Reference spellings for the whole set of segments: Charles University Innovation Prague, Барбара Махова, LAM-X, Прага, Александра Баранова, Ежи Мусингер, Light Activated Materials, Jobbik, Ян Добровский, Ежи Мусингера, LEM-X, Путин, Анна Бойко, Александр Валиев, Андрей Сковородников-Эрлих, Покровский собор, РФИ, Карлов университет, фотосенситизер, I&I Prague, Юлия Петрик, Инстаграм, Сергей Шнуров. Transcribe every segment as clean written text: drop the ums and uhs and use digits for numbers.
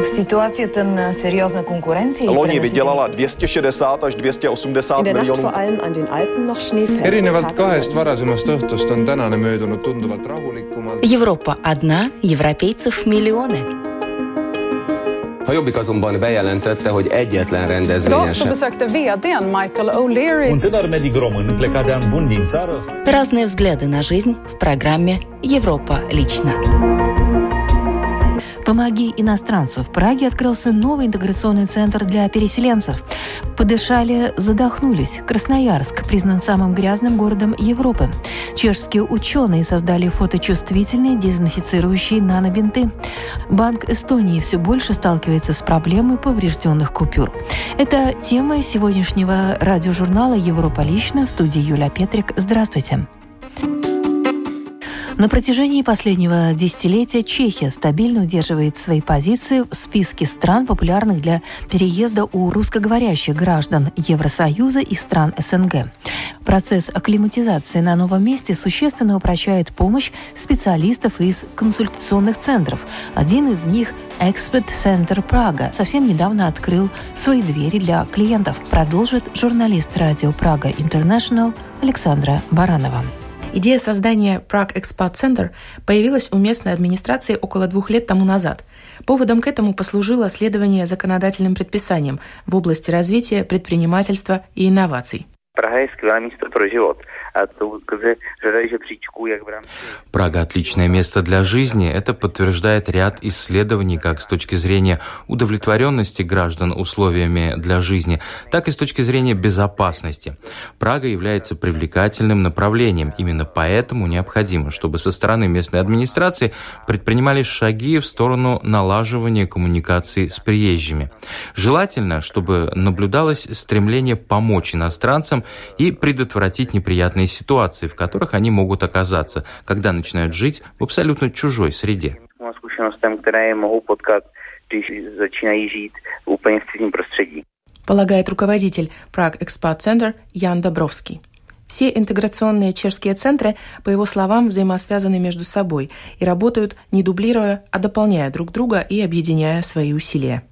В ситуации серьезной конкуренции Лони выделала 260 až 280 миллионов. Erinevalt kahest varasemast õhtust on tänane möödunud tunduvalt rahulikumalt. Европа одна, европейцев миллионы. A Jobbik azonban bejelentette, hogy egyetlen rendezvényen sem. Разные взгляды на жизнь в программе «Европа. Лично». Помоги иностранцу. В Праге открылся новый интеграционный центр для переселенцев. Подышали, задохнулись. Красноярск признан самым грязным городом Европы. Чешские ученые создали фоточувствительные дезинфицирующие нанобинты. Банк Эстонии все больше сталкивается с проблемой поврежденных купюр. Это тема сегодняшнего радиожурнала «Европа. Лично». В студии Юлия Петрик. Здравствуйте. На протяжении последнего десятилетия Чехия стабильно удерживает свои позиции в списке стран, популярных для переезда у русскоговорящих граждан Евросоюза и стран СНГ. Процесс акклиматизации на новом месте существенно упрощает помощь специалистов из консультационных центров. Один из них – Expat Center Прага совсем недавно открыл свои двери для клиентов, продолжит журналист радио Прага Интернешнл Александра Баранова. Идея создания Prague Expat Center появилась у местной администрации около 2 лет тому назад. Поводом к этому послужило следование законодательным предписаниям в области развития предпринимательства и инноваций. Прага – отличное место для жизни. Это подтверждает ряд исследований как с точки зрения удовлетворенности граждан условиями для жизни, так и с точки зрения безопасности. Прага является привлекательным направлением. Именно поэтому необходимо, чтобы со стороны местной администрации предпринимались шаги в сторону налаживания коммуникаций с приезжими. Желательно, чтобы наблюдалось стремление помочь иностранцам и предотвратить неприятные ситуации, в которых они могут оказаться, когда начинают жить в абсолютно чужой среде. Полагает руководитель Prague Expat Center Ян Добровский. Все интеграционные чешские центры, по его словам, взаимосвязаны между собой и работают, не дублируя, а дополняя друг друга и объединяя свои усилия.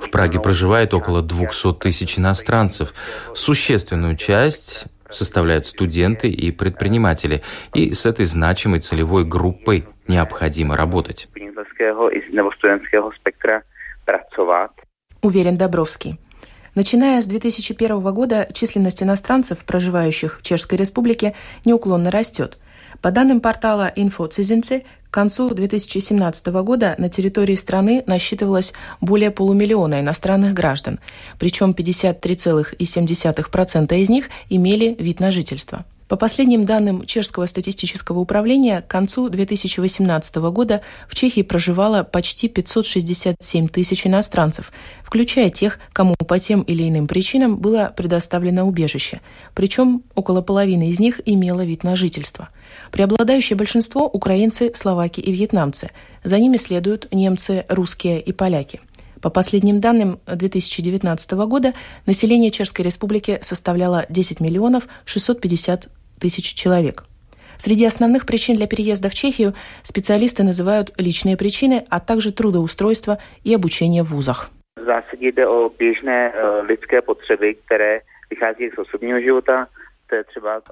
В Праге проживает около 200 тысяч иностранцев. Существенную часть составляют студенты и предприниматели. И с этой значимой целевой группой необходимо работать. Уверен Добровский. Начиная с 2001 года численность иностранцев, проживающих в Чешской Республике, неуклонно растет. По данным портала «Инфоцизинцы», к концу 2017 года на территории страны насчитывалось более полумиллиона иностранных граждан, причем 53,7% из них имели вид на жительство. По последним данным Чешского статистического управления, к концу 2018 года в Чехии проживало почти 567 тысяч иностранцев, включая тех, кому по тем или иным причинам было предоставлено убежище, причем около половины из них имело вид на жительство. Преобладающее большинство – украинцы, словаки и вьетнамцы. За ними следуют немцы, русские и поляки. По последним данным 2019 года население Чешской Республики составляло 10 миллионов 650 тысяч человек. Среди основных причин для переезда в Чехию специалисты называют личные причины, а также трудоустройство и обучение в вузах. В zásadě jde o běžné lidské potřeby, které vychází z osobního života.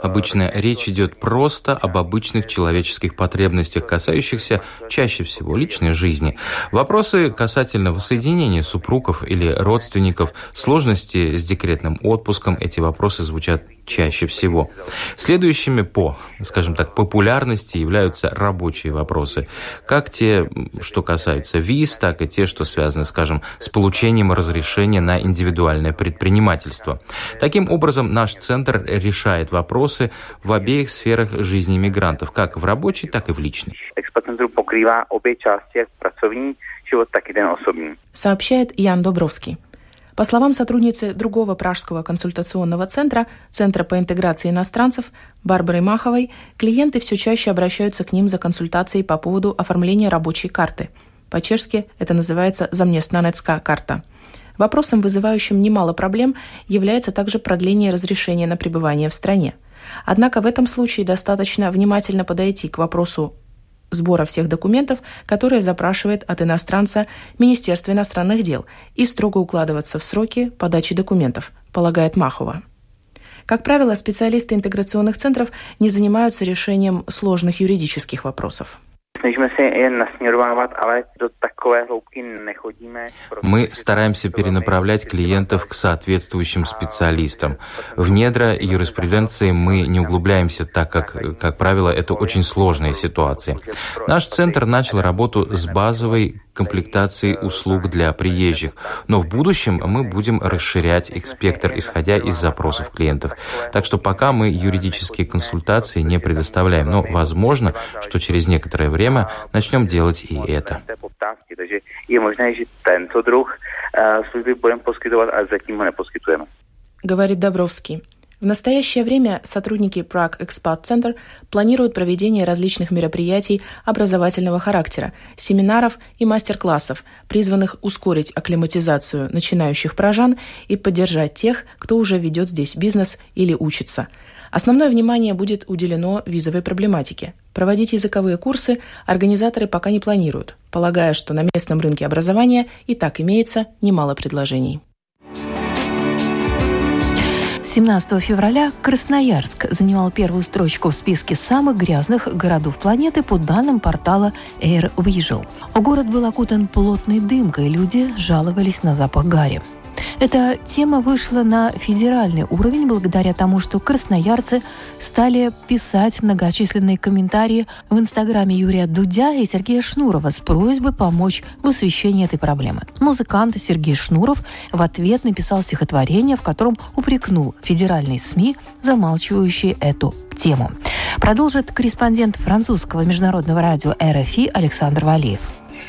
Обычно речь идет просто об обычных человеческих потребностях, касающихся чаще всего личной жизни. Вопросы касательно воссоединения супругов или родственников, сложности с декретным отпуском, эти вопросы звучат чаще всего. Следующими по, скажем так, популярности являются рабочие вопросы. Как те, что касаются виз, так и те, что связаны, скажем, с получением разрешения на индивидуальное предпринимательство. Таким образом, наш центр решает вопросы в обеих сферах жизни мигрантов, как в рабочей, так и в личной. Экспат-центр покрывает обе части pracovní život, так и den osobní. Сообщает Ян Добровский. По словам сотрудницы другого пражского консультационного центра, Центра по интеграции иностранцев, Барбары Маховой, клиенты все чаще обращаются к ним за консультацией по поводу оформления рабочей карты. По-чешски это называется «zaměstnanecká karta». Вопросом, вызывающим немало проблем, является также продление разрешения на пребывание в стране. Однако в этом случае достаточно внимательно подойти к вопросу сбора всех документов, которые запрашивает от иностранца Министерство иностранных дел, и строго укладываться в сроки подачи документов, полагает Махова. Как правило, специалисты интеграционных центров не занимаются решением сложных юридических вопросов. Мы стараемся перенаправлять клиентов к соответствующим специалистам. В недра юриспруденции мы не углубляемся, так как правило, это очень сложные ситуации. Наш центр начал работу с базовой комплектацией услуг для приезжих, но в будущем мы будем расширять их спектр, исходя из запросов клиентов. Так что пока мы юридические консультации не предоставляем, но возможно, что через некоторое время начнем делать и это. Говорит Добровский. В настоящее время сотрудники Prague Expat Center планируют проведение различных мероприятий образовательного характера, семинаров и мастер-классов, призванных ускорить акклиматизацию начинающих пражан и поддержать тех, кто уже ведет здесь бизнес или учится. Основное внимание будет уделено визовой проблематике. Проводить языковые курсы организаторы пока не планируют, полагая, что на местном рынке образования и так имеется немало предложений. 17 февраля Красноярск занимал первую строчку в списке самых грязных городов планеты по данным портала AirVisual. Город был окутан плотной дымкой, люди жаловались на запах гари. Эта тема вышла на федеральный уровень благодаря тому, что красноярцы стали писать многочисленные комментарии в инстаграме Юрия Дудя и Сергея Шнурова с просьбой помочь в освещении этой проблемы. Музыкант Сергей Шнуров в ответ написал стихотворение, в котором упрекнул федеральные СМИ, замалчивающие эту тему. Продолжит корреспондент французского международного радио РФИ Александр Валеев.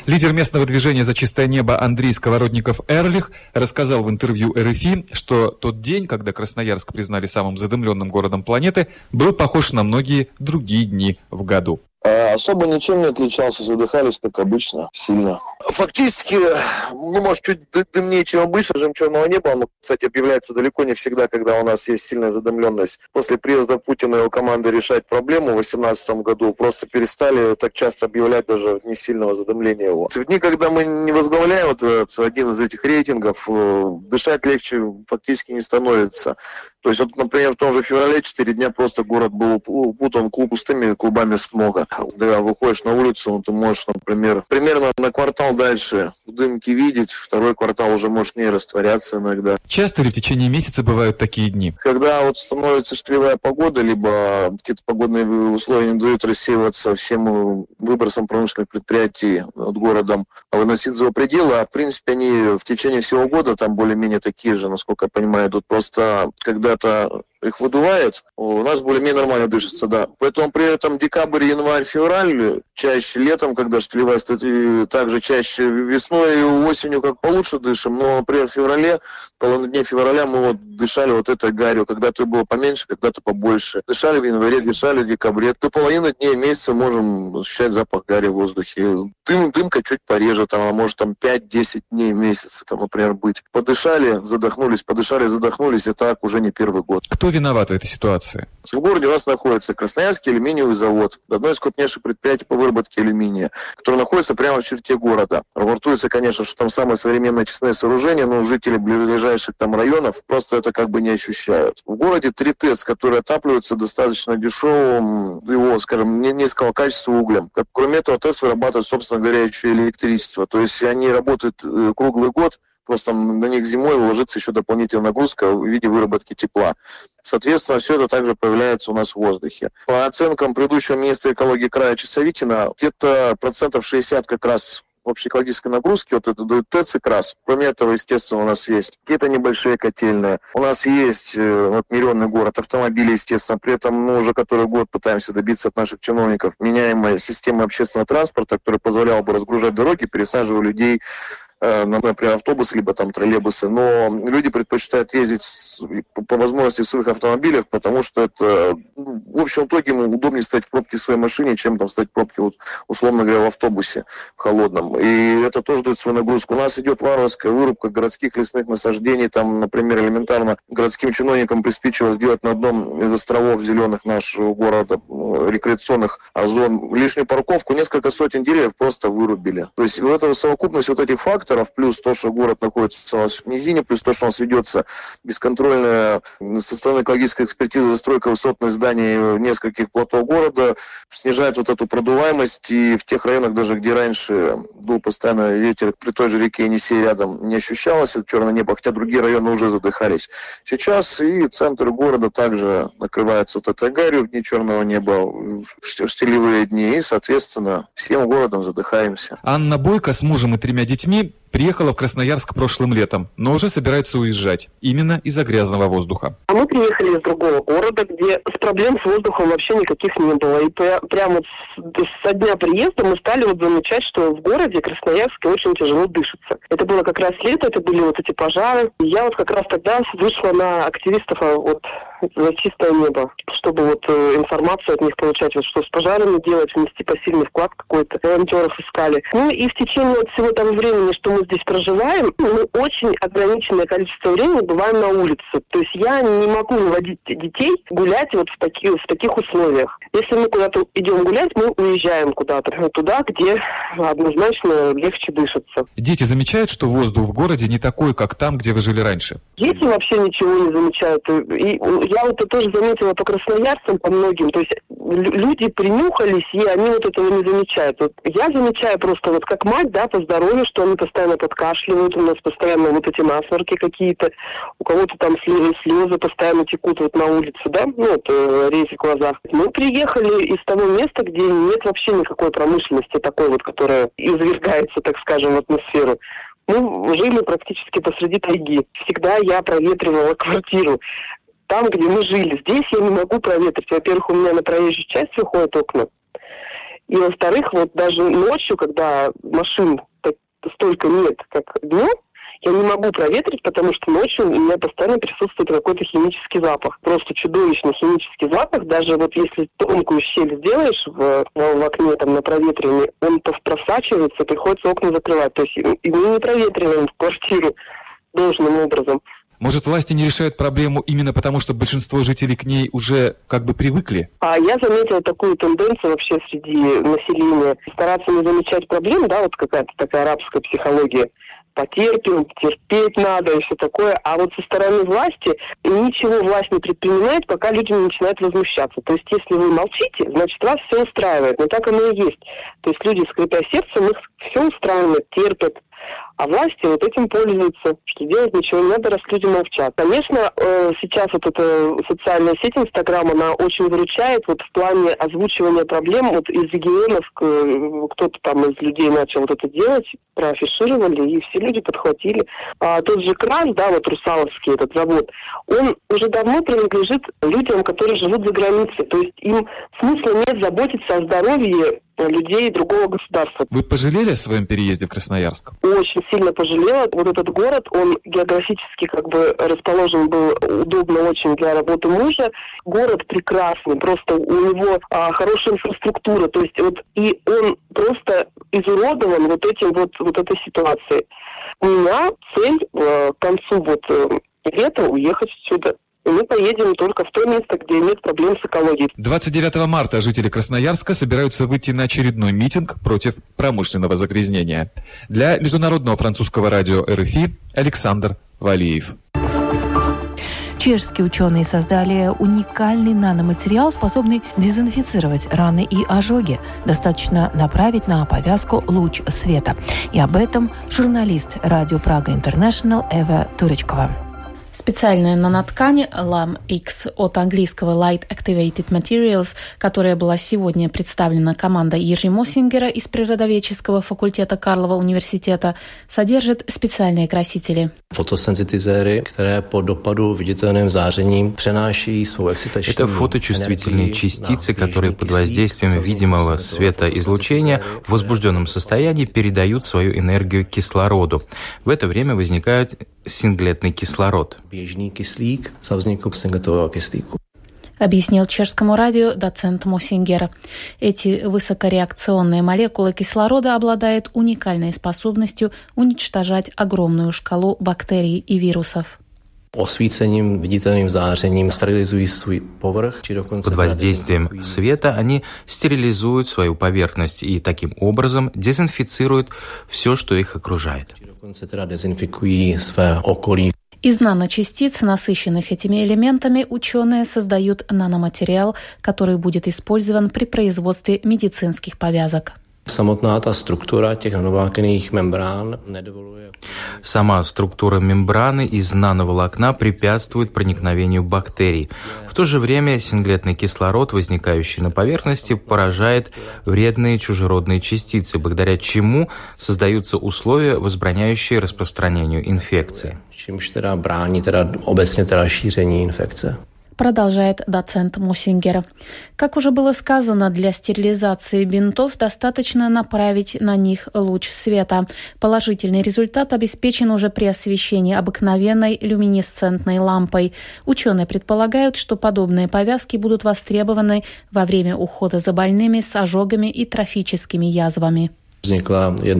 Лидер местного движения «За чистое небо» Андрей Сковородников-Эрлих рассказал в интервью РФИ, что тот день, когда Красноярск признали самым задымленным городом планеты, был похож на многие другие дни в году. Особо ничем не отличался, задыхались, как обычно, сильно. Фактически, может, чуть дымнее, чем обычно, жемчужного неба. Оно, кстати, объявляется далеко не всегда, когда у нас есть сильная задымленность. После приезда Путина и его команды решать проблему в 2018 году просто перестали так часто объявлять даже не сильного задымления его. В дни, когда мы не возглавляем вот один из этих рейтингов, дышать легче фактически не становится. То есть, вот, например, в том же феврале 4 дня просто город был упутан пустыми клубами смога. Когда выходишь на улицу, ты можешь, например, примерно на квартал дальше дымки видеть, второй квартал уже может не растворяться иногда. Часто ли в течение месяца бывают такие дни? Когда вот становится шкливая погода, либо какие-то погодные условия не дают рассеиваться всем выбросам промышленных предприятий над городом, выносить за его пределы, а в принципе они в течение всего года там более-менее такие же, насколько я понимаю. Тут просто когда-то их выдувает, у нас более-менее нормально дышится, да. Поэтому при этом декабрь, январь, февраль, чаще летом, когда шкилевая стоит, также чаще весной и осенью как получше дышим, но, например, в феврале, половину дней февраля мы вот дышали вот этой гарью, когда-то было поменьше, когда-то побольше. Дышали в январе, дышали в декабре. До половины дней месяца можем ощущать запах гари в воздухе. Дымка чуть пореже, там, а может там 5-10 дней месяца, там, например, быть. Подышали, задохнулись, и так уже не первый год. Кто виноват в этой ситуации? В городе у нас находится Красноярский алюминиевый завод, одно из крупнейших предприятий по выработке алюминия, которое находится прямо в черте города. Рапортуется, конечно, что там самое современное честное сооружение, но жители ближайших там районов просто это как бы не ощущают. В городе 3 ТЭЦ, которые отапливаются достаточно дешевым, его, скажем, низкого качества углем. Кроме этого, ТЭЦ вырабатывают, собственно говоря, еще электричество. То есть они работают круглый год, просто на них зимой ложится еще дополнительная нагрузка в виде выработки тепла. Соответственно, все это также появляется у нас в воздухе. По оценкам предыдущего министра экологии края Часовитина, где-то 60% как раз общеэкологической нагрузки, вот это дают ТЭЦ и КРАС. Кроме этого, естественно, у нас есть какие-то небольшие котельные. У нас есть отмеренный город, автомобили, естественно. При этом мы уже который год пытаемся добиться от наших чиновников меняемой системы общественного транспорта, которая позволяла бы разгружать дороги, пересаживая людей например, автобусы, либо там троллейбусы, но люди предпочитают ездить по возможности в своих автомобилях, потому что это, в общем итоге, удобнее стоять в пробке в своей машине, чем там стоять в пробке, вот, условно говоря, в автобусе в холодном. И это тоже дает свою нагрузку. У нас идет варварская вырубка городских лесных насаждений, там, например, элементарно городским чиновникам приспичило сделать на одном из островов зеленых нашего города рекреационных зон лишнюю парковку, несколько сотен деревьев просто вырубили. То есть вот эта совокупность вот этих факторов, плюс то, что город находится у нас в низине, плюс то, что у нас ведется бесконтрольная со стороны экологической экспертизы застройка высотных зданий нескольких плато города, снижает вот эту продуваемость, и в тех районах даже, где раньше дул постоянно ветер, при той же реке Енисей рядом не ощущалось это черное небо, хотя другие районы уже задыхались. Сейчас и центр города также накрывается вот этой гарью в дни черного неба, в штилевые дни, и, соответственно, всем городом задыхаемся. Анна Бойко с мужем и 3 детьми приехала в Красноярск прошлым летом, но уже собирается уезжать, именно из-за грязного воздуха. А мы приехали из другого города, где проблем с воздухом вообще никаких не было. И прямо со дня приезда мы стали вот замечать, что в городе Красноярске очень тяжело дышится. Это было как раз лето, это были вот эти пожары. И я вот как раз тогда вышла на активистов от «Чистое небо», чтобы вот информацию от них получать, вот что с пожарами делать, внести посильный вклад какой-то. Волонтеров искали. Ну и в течение вот всего того времени, что мы здесь проживаем, мы очень ограниченное количество времени бываем на улице. То есть я не могу выводить детей гулять вот в таких условиях. Если мы куда-то идем гулять, мы уезжаем куда-то, туда, где однозначно легче дышится. Дети замечают, что воздух в городе не такой, как там, где вы жили раньше? Дети вообще ничего не замечают. И я вот это тоже заметила по красноярцам, по многим. То есть люди принюхались, и они вот этого не замечают. Вот я замечаю просто вот как мать, да, по здоровью, что они постоянно подкашливают, у нас постоянно вот эти насморки какие-то, у кого-то там слезы постоянно текут вот на улице, да, ну вот рези в глазах. Мы приехали из того места, где нет вообще никакой промышленности такой вот, которая извергается, так скажем, в атмосферу. Мы жили практически посреди тайги. Всегда я проветривала квартиру. Там, где мы жили, здесь я не могу проветрить. Во-первых, у меня на проезжую часть выходят окна. И, во-вторых, вот даже ночью, когда машин столько нет, как днем, я не могу проветрить, потому что ночью у меня постоянно присутствует какой-то химический запах. Просто чудовищный химический запах. Даже вот если тонкую щель сделаешь в окне там на проветривании, он просачивается, приходится окна закрывать. То есть и мы не проветриваем в квартиру должным образом. Может, власти не решают проблему именно потому, что большинство жителей к ней уже как бы привыкли? Я заметила такую тенденцию вообще среди населения. Стараться не замечать проблем, да, вот какая-то такая арабская психология. Потерпим, терпеть надо и все такое. А вот со стороны власти ничего власть не предпринимает, пока люди не начинают возмущаться. То есть если вы молчите, значит вас все устраивает. Но так оно и есть. То есть люди, скрипя сердцем, их все устраивает, терпят. А власти вот этим пользуются, что делать ничего не надо, раз люди молчат. Конечно, сейчас вот эта социальная сеть Инстаграм, она очень выручает вот в плане озвучивания проблем. Вот из регионов кто-то там из людей начал вот это делать, проафишировали, и все люди подхватили. А тот же Крас, да, вот Русаловский этот завод, он уже давно принадлежит людям, которые живут за границей. То есть им смысла нет заботиться о здоровье людей другого государства. Вы пожалели о своем переезде в Красноярск? Очень сильно пожалела. Вот этот город, он географически как бы расположен был удобно очень для работы мужа. Город прекрасный, просто у него хорошая инфраструктура, то есть вот и он просто изуродован вот этим вот этой ситуацией. У меня цель к концу вот лета уехать отсюда. И мы поедем только в то место, где нет проблем с экологией. 29 марта жители Красноярска собираются выйти на очередной митинг против промышленного загрязнения. Для Международного французского радио РФИ Александр Валиев. Чешские ученые создали уникальный наноматериал, способный дезинфицировать раны и ожоги. Достаточно направить на повязку луч света. И об этом журналист радио Прага Интернешнл Эва Турочкова. Специальная наноткань LAM-X от английского Light Activated Materials, которая была сегодня представлена командой Ежи Мусингера из природоведческого факультета Карлова университета, содержит специальные красители. Фотосенситизеры, которые по допаду видительным зарением переносят свою эксцитацию. Это фоточувствительные частицы, которые под воздействием видимого светоизлучения в возбужденном состоянии передают свою энергию кислороду. В это время возникает синглетный кислород. Объяснил чешскому радио доцент Мусингера. Эти высокореакционные молекулы кислорода обладают уникальной способностью уничтожать огромную шкалу бактерий и вирусов. Под воздействием света они стерилизуют свою поверхность и таким образом дезинфицируют все, что их окружает. Из наночастиц, насыщенных этими элементами, ученые создают наноматериал, который будет использован при производстве медицинских повязок. Сама структура мембраны из нановолокна препятствует проникновению бактерий. В то же время синглетный кислород, возникающий на поверхности, поражает вредные чужеродные частицы, благодаря чему создаются условия, возбраняющие распространению инфекции. Продолжает доцент Мусингера. Как уже было сказано, для стерилизации бинтов достаточно направить на них луч света. Положительный результат обеспечен уже при освещении обыкновенной люминесцентной лампой. Ученые предполагают, что подобные повязки будут востребованы во время ухода за больными с ожогами и трофическими язвами. Первое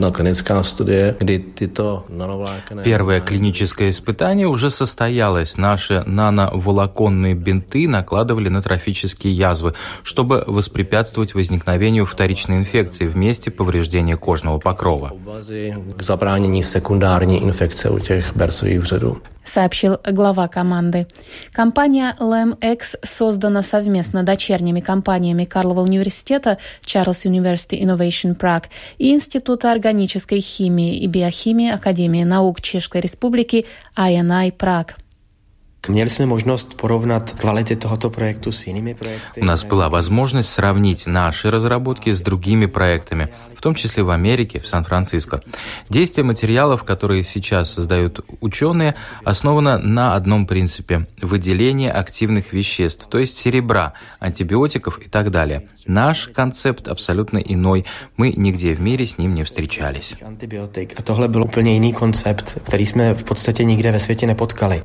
клиническое испытание уже состоялось. Наши нановолоконные бинты накладывали на трофические язвы, чтобы воспрепятствовать возникновению вторичной инфекции в месте повреждения кожного покрова. Сообщил глава команды. Компания LEM-X создана совместно дочерними компаниями Карлова университета Charles University Innovation Prague и Института органической химии и биохимии Академии наук Чешской Республики I&I Prague. У нас была возможность сравнить наши разработки с другими проектами, в том числе в Америке, в Сан-Франциско. Действие материалов, которые сейчас создают ученые, основано на одном принципе – выделение активных веществ, то есть серебра, антибиотиков и так далее. Наш концепт абсолютно иной, мы нигде в мире с ним не встречались. Tohle byl úplně jiný koncept, který jsme v podstatě nikde ve světě nepotkali.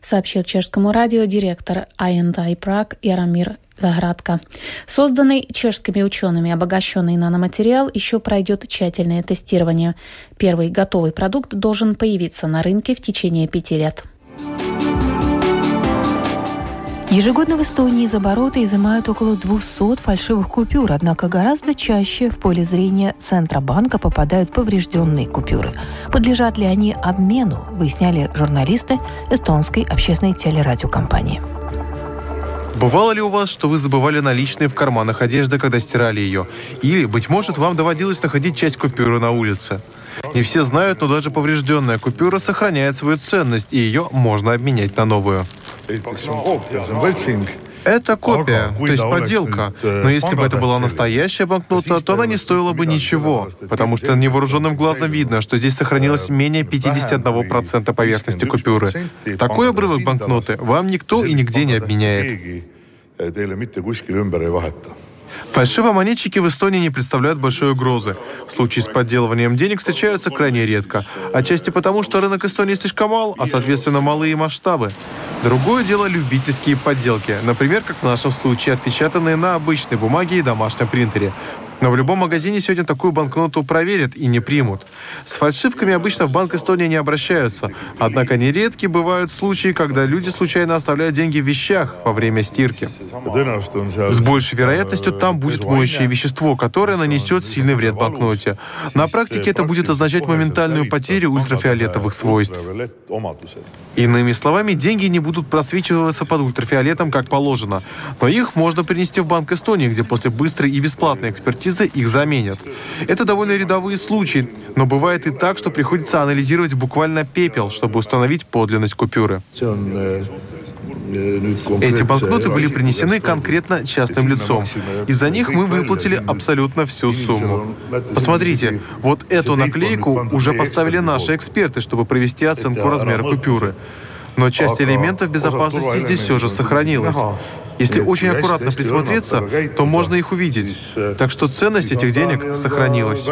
Сообщил чешскому радио директор I&I Prague Ярамир Заградка. Созданный чешскими учеными обогащенный наноматериал еще пройдет тщательное тестирование. Первый готовый продукт должен появиться на рынке в течение 5 лет. Ежегодно в Эстонии из оборота изымают около 200 фальшивых купюр, однако гораздо чаще в поле зрения Центробанка попадают поврежденные купюры. Подлежат ли они обмену, выясняли журналисты эстонской общественной телерадиокомпании. Бывало ли у вас, что вы забывали наличные в карманах одежды, когда стирали ее? Или, быть может, вам доводилось находить часть купюры на улице? Не все знают, но даже поврежденная купюра сохраняет свою ценность, и ее можно обменять на новую. Это копия, то есть подделка. Но если бы это была настоящая банкнота, то она не стоила бы ничего, потому что невооруженным глазом видно, что здесь сохранилось менее 51% поверхности купюры. Такой обрывок банкноты вам никто и нигде не обменяет. Фальшивомонетчики в Эстонии не представляют большой угрозы. Случаи с подделыванием денег встречаются крайне редко. Отчасти потому, что рынок Эстонии слишком мал, а, соответственно, малые масштабы. Другое дело любительские подделки. Например, как в нашем случае, отпечатанные на обычной бумаге и домашнем принтере. Но в любом магазине сегодня такую банкноту проверят и не примут. С фальшивками обычно в Банк Эстонии не обращаются. Однако нередки бывают случаи, когда люди случайно оставляют деньги в вещах во время стирки. С большей вероятностью там будет моющее вещество, которое нанесет сильный вред банкноте. На практике это будет означать моментальную потерю ультрафиолетовых свойств. Иными словами, деньги не будут просвечиваться под ультрафиолетом, как положено. Но их можно принести в Банк Эстонии, где после быстрой и бесплатной экспертизы экспертизы их заменят. Это довольно рядовые случаи, но бывает и так, что приходится анализировать буквально пепел, чтобы установить подлинность купюры. Эти банкноты были принесены конкретно частным лицом. Из-за них мы выплатили абсолютно всю сумму. Посмотрите, вот эту наклейку уже поставили наши эксперты, чтобы провести оценку размера купюры. Но часть элементов безопасности здесь все же сохранилась. Если очень аккуратно присмотреться, то можно их увидеть. Так что ценность этих денег сохранилась.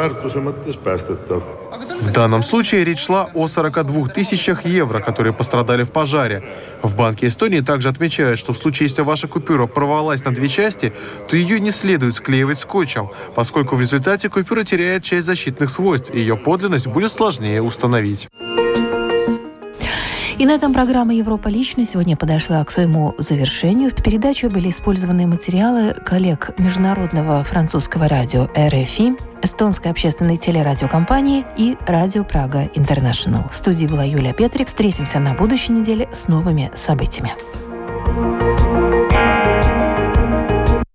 В данном случае речь шла о 42 тысячах евро, которые пострадали в пожаре. В Банке Эстонии также отмечают, что в случае, если ваша купюра порвалась на две части, то ее не следует склеивать скотчем, поскольку в результате купюра теряет часть защитных свойств, и ее подлинность будет сложнее установить. И на этом программа «Европа. Лично» сегодня подошла к своему завершению. В передаче были использованы материалы коллег Международного французского радио РФИ, Эстонской общественной телерадиокомпании и радио «Прага Интернешнл». В студии была Юлия Петрик. Встретимся на будущей неделе с новыми событиями.